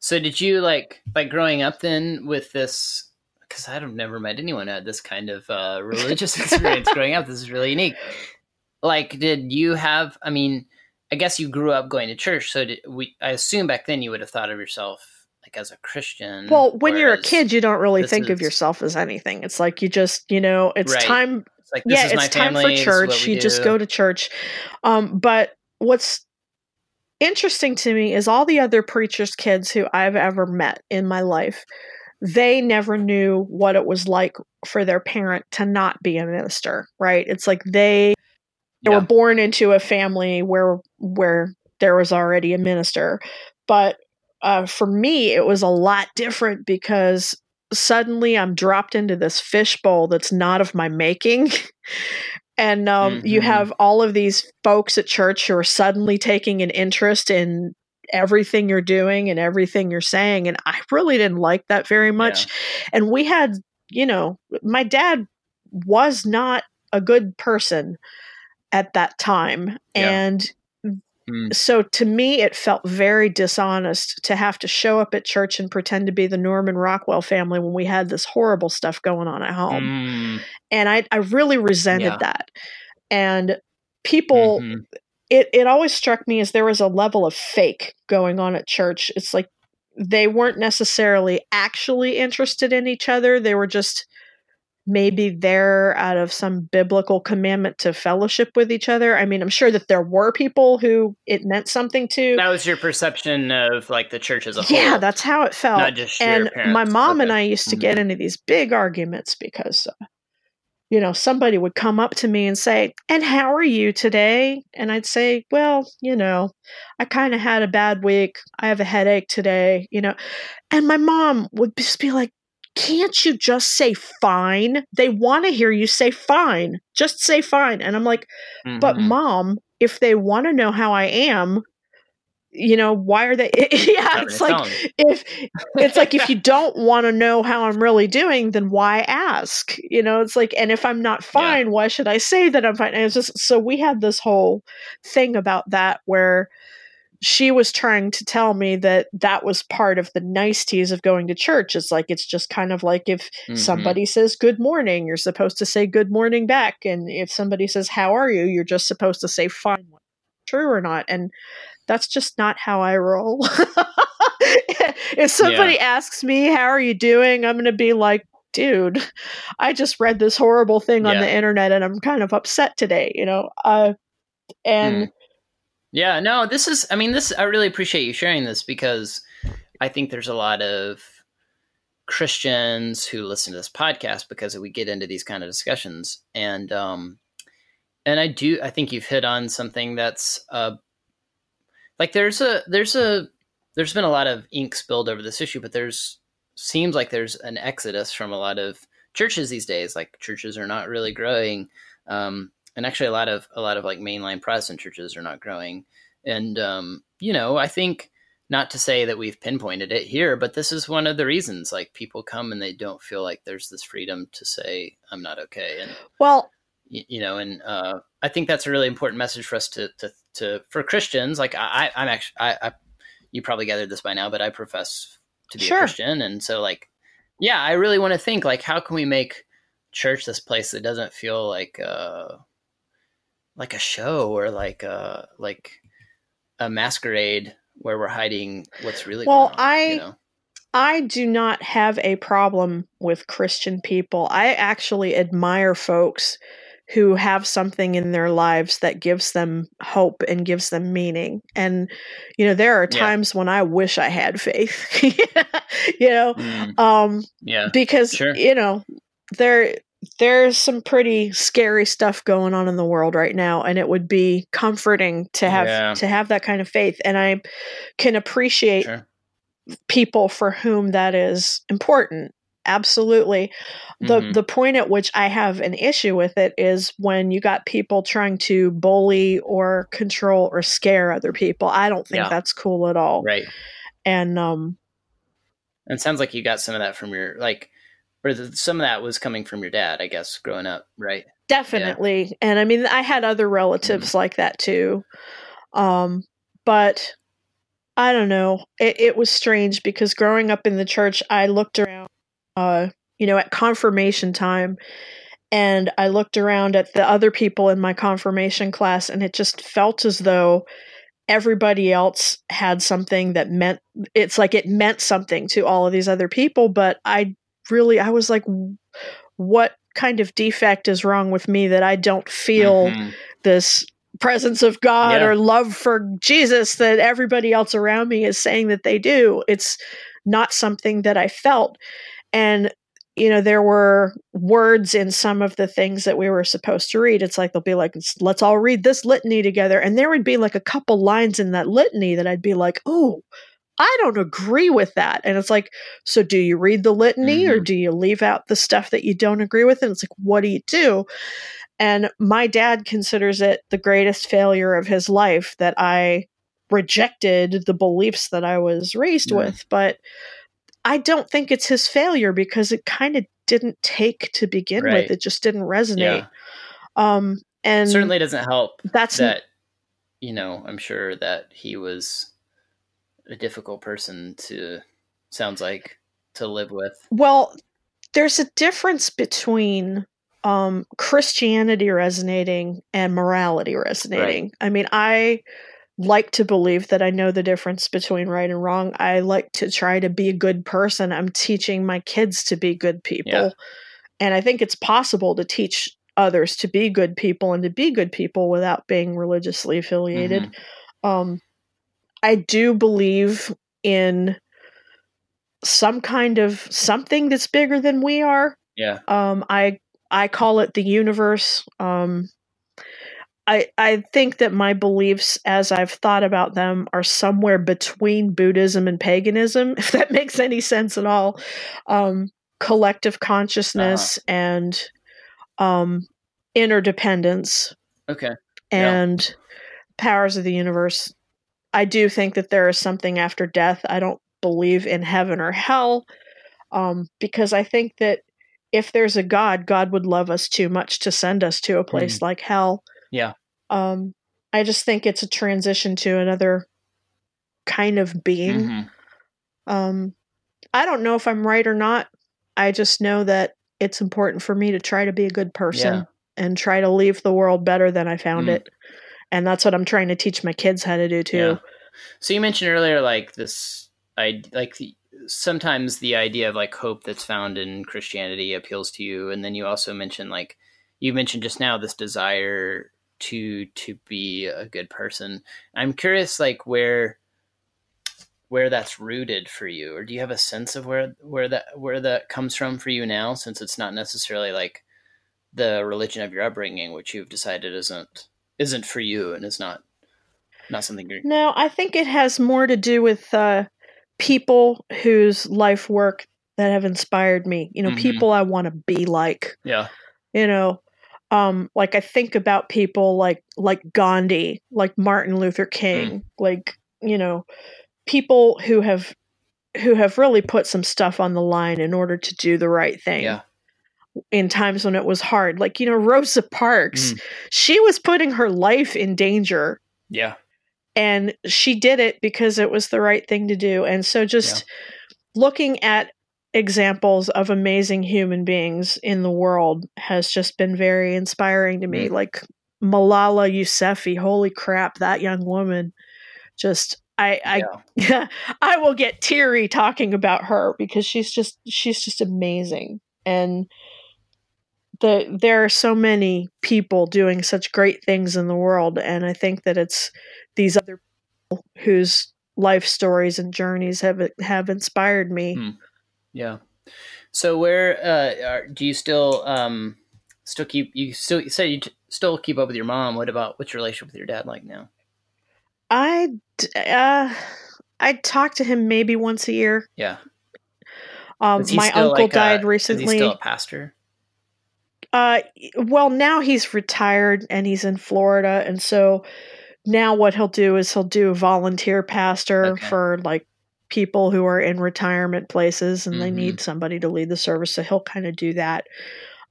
so did you like growing up then with this because I've never met anyone who had this kind of religious experience growing up. This is really unique. Like, did you have, I mean, I guess you grew up going to church, so I assume back then you would have thought of yourself like as a Christian. Well, when you're a kid, you don't really think of yourself as anything. It's like you just, you know, it's right. Time. It's like, this is my family, time for church. You do. Just go to church. But what's interesting to me is all the other preachers' kids who I've ever met in my life, they never knew what it was like for their parent to not be a minister, right? It's like they were born into a family where there was already a minister. But for me, it was a lot different because suddenly I'm dropped into this fishbowl that's not of my making. And you have all of these folks at church who are suddenly taking an interest in everything you're doing and everything you're saying. And I really didn't like that very much. Yeah. And we had, you know, my dad was not a good person at that time. Yeah. And so to me, it felt very dishonest to have to show up at church and pretend to be the Norman Rockwell family when we had this horrible stuff going on at home. And I really resented that. And people, it always struck me as there was a level of fake going on at church. It's like they weren't necessarily actually interested in each other. They were just maybe there out of some biblical commandment to fellowship with each other. I mean, I'm sure that there were people who it meant something to. That was your perception of like the church as a whole. Yeah, that's how it felt. Not just and parents, my mom and I used to get into these big arguments because, you know, somebody would come up to me and say, "And how are you today?" And I'd say, "Well, you know, I kind of had a bad week. I have a headache today, you know." And my mom would just be like, "Can't you just say fine? They want to hear you say fine. Just say fine." And I'm like, but Mom, if they want to know how I am, you know, why are they? It's like if you don't want to know how I'm really doing, then why ask? You know, it's like, and if I'm not fine, why should I say that I'm fine? And it's just, so we had this whole thing about that where she was trying to tell me that was part of the niceties of going to church. It's like, it's just kind of like if somebody says good morning, you're supposed to say good morning back. And if somebody says, how are you? You're just supposed to say fine, true or not. And that's just not how I roll. If somebody asks me, how are you doing? I'm going to be like, dude, I just read this horrible thing on the internet and I'm kind of upset today, you know? Yeah, no, I really appreciate you sharing this because I think there's a lot of Christians who listen to this podcast because we get into these kind of discussions. And I think you've hit on something that's like there's been a lot of ink spilled over this issue, but seems like there's an exodus from a lot of churches these days. Like churches are not really growing. And actually a lot of like mainline Protestant churches are not growing. And, you know, I think not to say that we've pinpointed it here, but this is one of the reasons like people come and they don't feel like there's this freedom to say, I'm not okay. And well, you know, and I think that's a really important message for us to for Christians. Like I'm actually, you probably gathered this by now, but I profess to be a Christian. And so like, yeah, I really want to think like, how can we make church this place that doesn't feel like a show or like a masquerade where we're hiding what's really going on, you know? I do not have a problem with Christian people. I actually admire folks who have something in their lives that gives them hope and gives them meaning. And, you know, there are times when I wish I had faith, you know, because, you know, there's some pretty scary stuff going on in the world right now, and it would be comforting to have that kind of faith. And I can appreciate people for whom that is important. Absolutely. The point at which I have an issue with it is when you got people trying to bully or control or scare other people. I don't think that's cool at all. Right. And it sounds like you got some of that from your some of that was coming from your dad, I guess, growing up, right? Definitely. Yeah. And I mean, I had other relatives like that too. But I don't know. It was strange because growing up in the church, I looked around you know, at confirmation time. And I looked around at the other people in my confirmation class, and it just felt as though everybody else had something that meant, it's like it meant something to all of these other people. But I was like, what kind of defect is wrong with me that I don't feel this presence of God or love for Jesus that everybody else around me is saying that they do? It's not something that I felt. And you know, there were words in some of the things that we were supposed to read. It's like, they'll be like, let's all read this litany together. And there would be like a couple lines in that litany that I'd be like, oh, I don't agree with that. And it's like, so do you read the litany or do you leave out the stuff that you don't agree with? And it's like, what do you do? And my dad considers it the greatest failure of his life that I rejected the beliefs that I was raised with. But I don't think it's his failure, because it kind of didn't take to begin with. It just didn't resonate. And it certainly doesn't help. I'm sure that he was a difficult person to live with. Well, there's a difference between Christianity resonating and morality resonating. Right. I mean, I like to believe that I know the difference between right and wrong. I like to try to be a good person. I'm teaching my kids to be good people. Yeah. And I think it's possible to teach others to be good people and to be good people without being religiously affiliated. I do believe in some kind of something that's bigger than we are. Yeah. I call it the universe. I think that my beliefs, as I've thought about them, are somewhere between Buddhism and paganism, if that makes any sense at all. Collective consciousness and interdependence and powers of the universe. I do think that there is something after death. I don't believe in heaven or hell, because I think that if there's a God, God would love us too much to send us to a place like hell. Yeah. I just think it's a transition to another kind of being. I don't know if I'm right or not. I just know that it's important for me to try to be a good person and try to leave the world better than I found it. And that's what I'm trying to teach my kids how to do too. Yeah. So you mentioned earlier, sometimes the idea of hope that's found in Christianity appeals to you. And then you also mentioned just now this desire to be a good person. I'm curious, where that's rooted for you, or do you have a sense of where that comes from for you now, since it's not necessarily the religion of your upbringing, which you've decided isn't for you and is not something you're... No, I think it has more to do with people whose life work that have inspired me. You know, people I want to be like. Yeah. You know, I think about people like Gandhi, like Martin Luther King, people who have really put some stuff on the line in order to do the right thing in times when it was hard. Rosa Parks, she was putting her life in danger. Yeah. And she did it because it was the right thing to do. And so just looking at examples of amazing human beings in the world has just been very inspiring to me. Malala Yousafzai, holy crap, that young woman, I will get teary talking about her, because she's just amazing. And there are so many people doing such great things in the world, and I think that it's these other people whose life stories and journeys have inspired me. Yeah. So where do you still keep up with your mom? What's your relationship with your dad like now? I talk to him maybe once a year. Yeah. My uncle died recently. Is he still a pastor? Well, now he's retired and he's in Florida, and so now what he'll do is he'll do a volunteer pastor for people who are in retirement places and they need somebody to lead the service. So he'll kind of do that.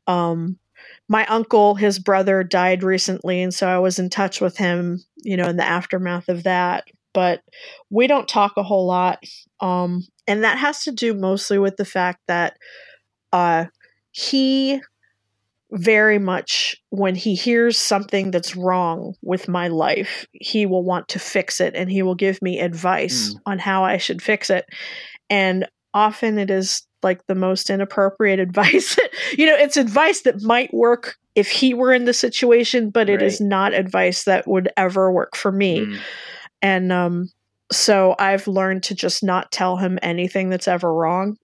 My uncle, his brother died recently, and so I was in touch with him, in the aftermath of that, but we don't talk a whole lot. And that has to do mostly with the fact that He very much, when he hears something that's wrong with my life, he will want to fix it, and he will give me advice on how I should fix it. And often it is like the most inappropriate advice. You know, it's advice that might work if he were in the situation, but it is not advice that would ever work for me. And so I've learned to just not tell him anything that's ever wrong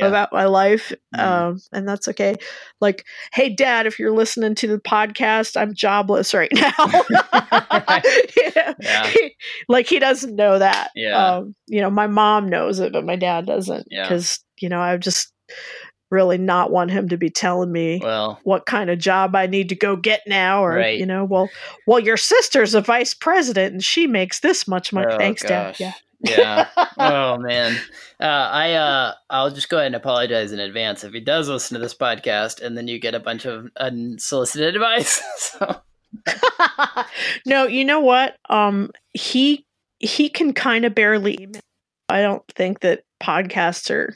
about my life. And that's okay. Like, hey, Dad, if you're listening to the podcast, I'm jobless right now. Like, he doesn't know that. You know, my mom knows it, but my dad doesn't. Because, you know, I've just really not want him to be telling me what kind of job I need to go get now, or you know, well your sister's a vice president and she makes this much money. Dad. Oh man. I'll just go ahead and apologize in advance if he does listen to this podcast and then you get a bunch of unsolicited advice. No, you know what? He can kind of barely email. I don't think that podcasts are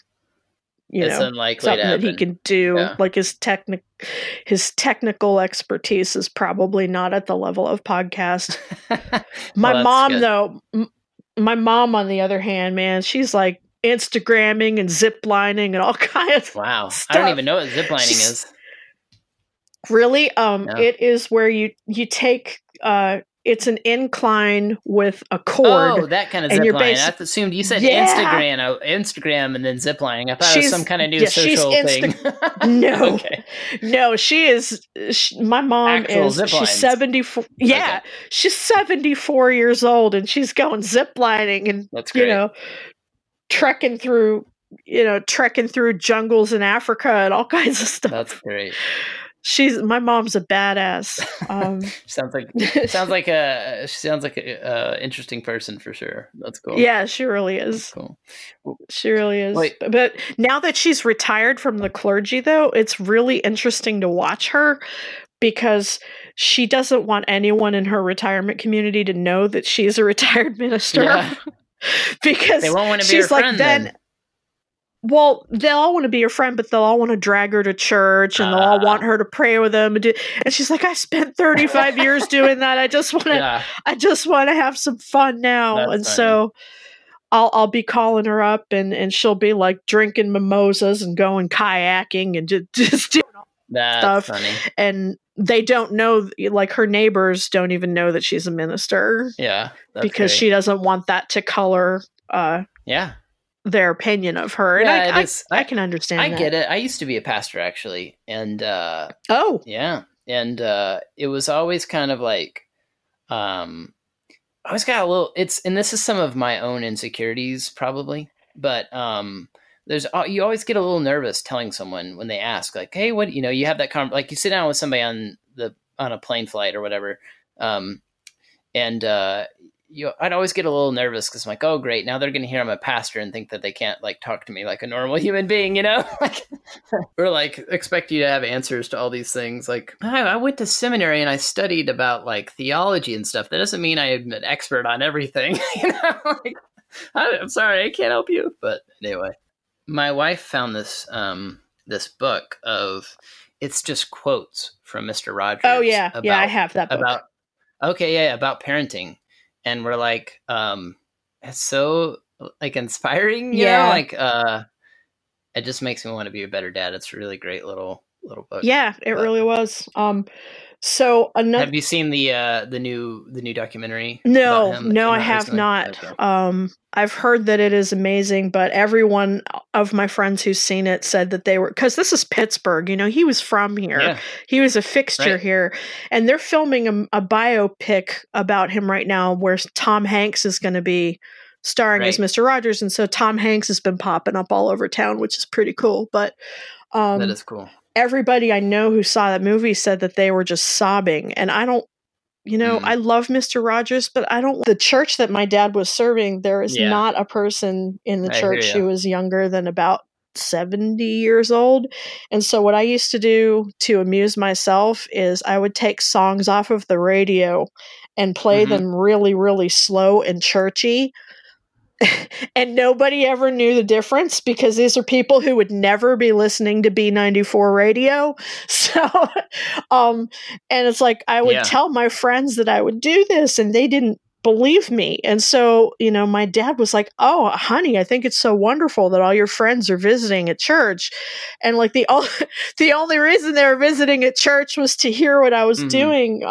it's unlikely something that he can do. Like his technical expertise is probably not at the level of podcast. My mom, on the other hand, man, she's like Instagramming and ziplining and all kinds. Wow, stuff. I don't even know what ziplining is. Really, it is where you take it's an incline with a cord. Oh, that kind of zip line. I assumed you said Instagram and then zip lining. I thought it was some kind of new social thing. No, no, she is. My mom she's 74. Yeah, she's 74 years old and she's going zip lining and trekking through jungles in Africa and all kinds of stuff. That's great. My mom's a badass. Sounds like a interesting person for sure. That's cool. Yeah, she really is. Cool. She really is. Wait. But now that she's retired from the clergy, though, it's really interesting to watch her because she doesn't want anyone in her retirement community to know that she's a retired minister. Yeah. Because they won't want to be her friend then. Well, they'll all want to be your friend, but they'll all want to drag her to church, and they'll all want her to pray with them. And she's like, "I spent 35 years doing that. I just want to have some fun now." So, I'll be calling her up, and she'll be like drinking mimosas and going kayaking and just doing all that stuff. Funny. And they don't know, like her neighbors don't even know that she's a minister. Yeah, because she doesn't want that to color. Their opinion of her. And I can understand that. I get it. I used to be a pastor actually. And, it was always kind of like, I always got a little, and this is some of my own insecurities probably, but, you always get a little nervous telling someone when they ask like, hey, what, you have that like you sit down with somebody on a plane flight or whatever. I'd always get a little nervous because I'm like, oh, great. Now they're going to hear I'm a pastor and think that they can't like talk to me like a normal human being, or like expect you to have answers to all these things. Like I went to seminary and I studied about like theology and stuff. That doesn't mean I'm an expert on everything. I'm sorry, I can't help you. But anyway, my wife found this, this book of, it's just quotes from Mr. Rogers. Oh yeah. I have that book. About parenting. And we're like, it's so like inspiring, you know? Like, it just makes me want to be a better dad. It's a really great little book. Yeah, really was. So another. Have you seen the new documentary? No, I have not. Okay. I've heard that it is amazing, but everyone of my friends who's seen it said that they were, because this is Pittsburgh, he was from here. Yeah. He was a fixture here. And they're filming a biopic about him right now where Tom Hanks is going to be starring as Mr. Rogers. And so Tom Hanks has been popping up all over town, which is pretty cool. But that is cool. Everybody I know who saw that movie said that they were just sobbing. And I don't, I love Mr. Rogers, but I don't, the church that my dad was serving, there is not a person in the church who is younger than about 70 years old. And so what I used to do to amuse myself is I would take songs off of the radio and play them really, really slow and churchy. And nobody ever knew the difference because these are people who would never be listening to B94 radio. So, and it's like, I would tell my friends that I would do this and they didn't believe me. And so, you know, my dad was like, "Oh, honey, I think it's so wonderful that all your friends are visiting at church." And like the only reason they were visiting at church was to hear what I was doing.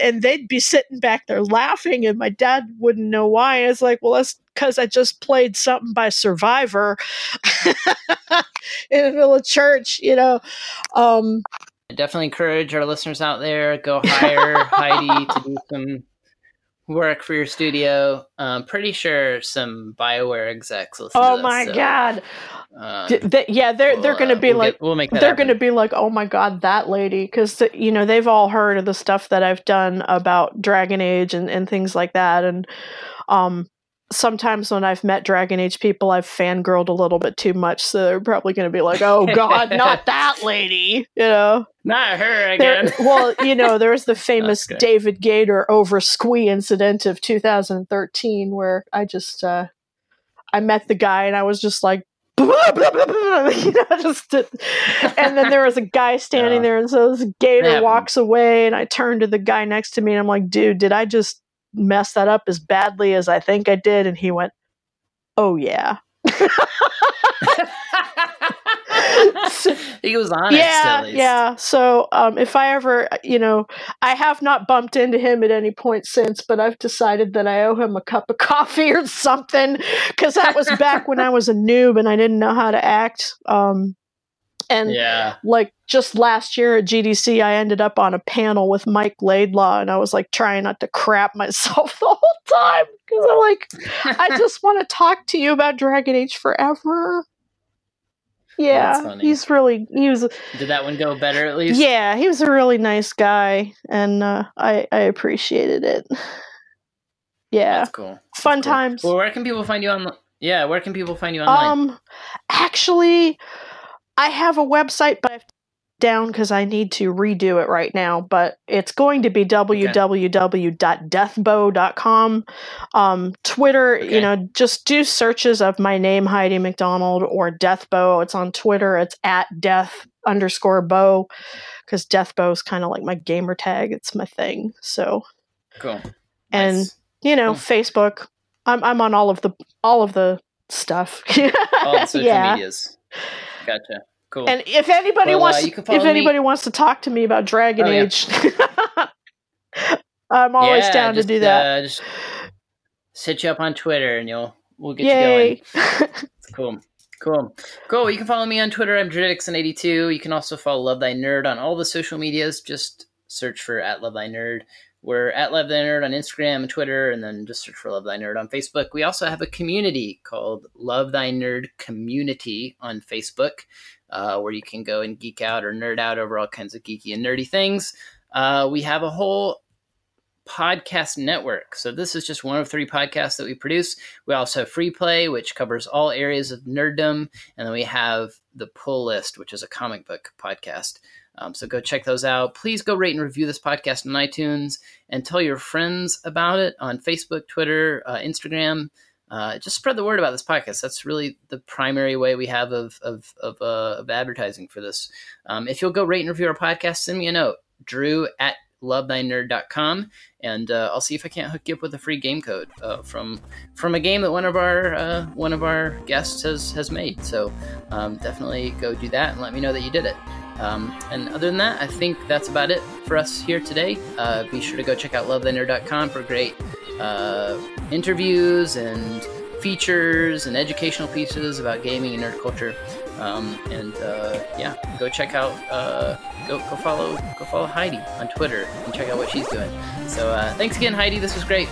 And they'd be sitting back there laughing and my dad wouldn't know why. And I was like, "Well, that's because I just played something by Survivor in the middle of church," you know. I definitely encourage our listeners out there, go hire Heidi to do some work for your studio. I'm pretty sure some BioWare execs listen to this. God. They're going to be "Oh my God, that lady," because you know they've all heard of the stuff that I've done about Dragon Age and things like that. And sometimes when I've met Dragon Age people, I've fangirled a little bit too much, so they're probably going to be like, "Oh God, not that lady," you know, not her again. Well, you know, there's the famous David Gator over Squee incident of 2013, where I just I met the guy and I was just like, blah, blah, blah, blah, you know, and then there was a guy standing there, and so this gator walks away, and I turn to the guy next to me, and I'm like, "Dude, did I just mess that up as badly as I think I did?" And he went, "Oh yeah." He was honest. Yeah. So if I ever, you know, I have not bumped into him at any point since, but I've decided that I owe him a cup of coffee or something, because that was back when I was a noob and I didn't know how to act. Like just last year at GDC, I ended up on a panel with Mike Laidlaw, and I was like trying not to crap myself the whole time because I'm like, I just want to talk to you about Dragon Age forever. Yeah, did that one go better at least? Yeah, he was a really nice guy, and I appreciated it. Yeah, that's cool. Fun times. Well, where can people find you online? Yeah, where can people find you online? Actually, I have a website, but I've down because I need to redo it right now. But it's going to be www.deathbow.com. Twitter, you know, just do searches of my name, Heidi McDonald, or Deathbow. It's on Twitter. It's @death_bow, because Deathbow is kind of like my gamer tag. It's my thing. So cool. And you know, Facebook. I'm on all of the stuff. All the social medias. Gotcha. Cool. And if anybody wants to talk to me about Dragon Age, I'm always down to do that. Just set you up on Twitter, and we'll get you going. Cool. You can follow me on Twitter. I'm Dridixon82. You can also follow Love Thy Nerd on all the social medias. Just search for @LoveThyNerd. We're @LoveThyNerd on Instagram and Twitter, and then just search for Love Thy Nerd on Facebook. We also have a community called Love Thy Nerd Community on Facebook. Where you can go and geek out or nerd out over all kinds of geeky and nerdy things. We have a whole podcast network. So this is just one of 3 podcasts that we produce. We also have Free Play, which covers all areas of nerddom. And then we have The Pull List, which is a comic book podcast. So go check those out. Please go rate and review this podcast on iTunes and tell your friends about it on Facebook, Twitter, Instagram. Just spread the word about this podcast. That's really the primary way we have of advertising for this. If you'll go rate and review our podcast, send me a note, drew@lovethynerd.com, and I'll see if I can't hook you up with a free game code from a game that one of our guests has made. So definitely go do that and let me know that you did it. And other than that, I think that's about it for us here today. Be sure to go check out lovethynerd.com for great interviews and features and educational pieces about gaming and nerd culture, go check out go follow Heidi on Twitter and check out what she's doing. So thanks again, Heidi. This was great.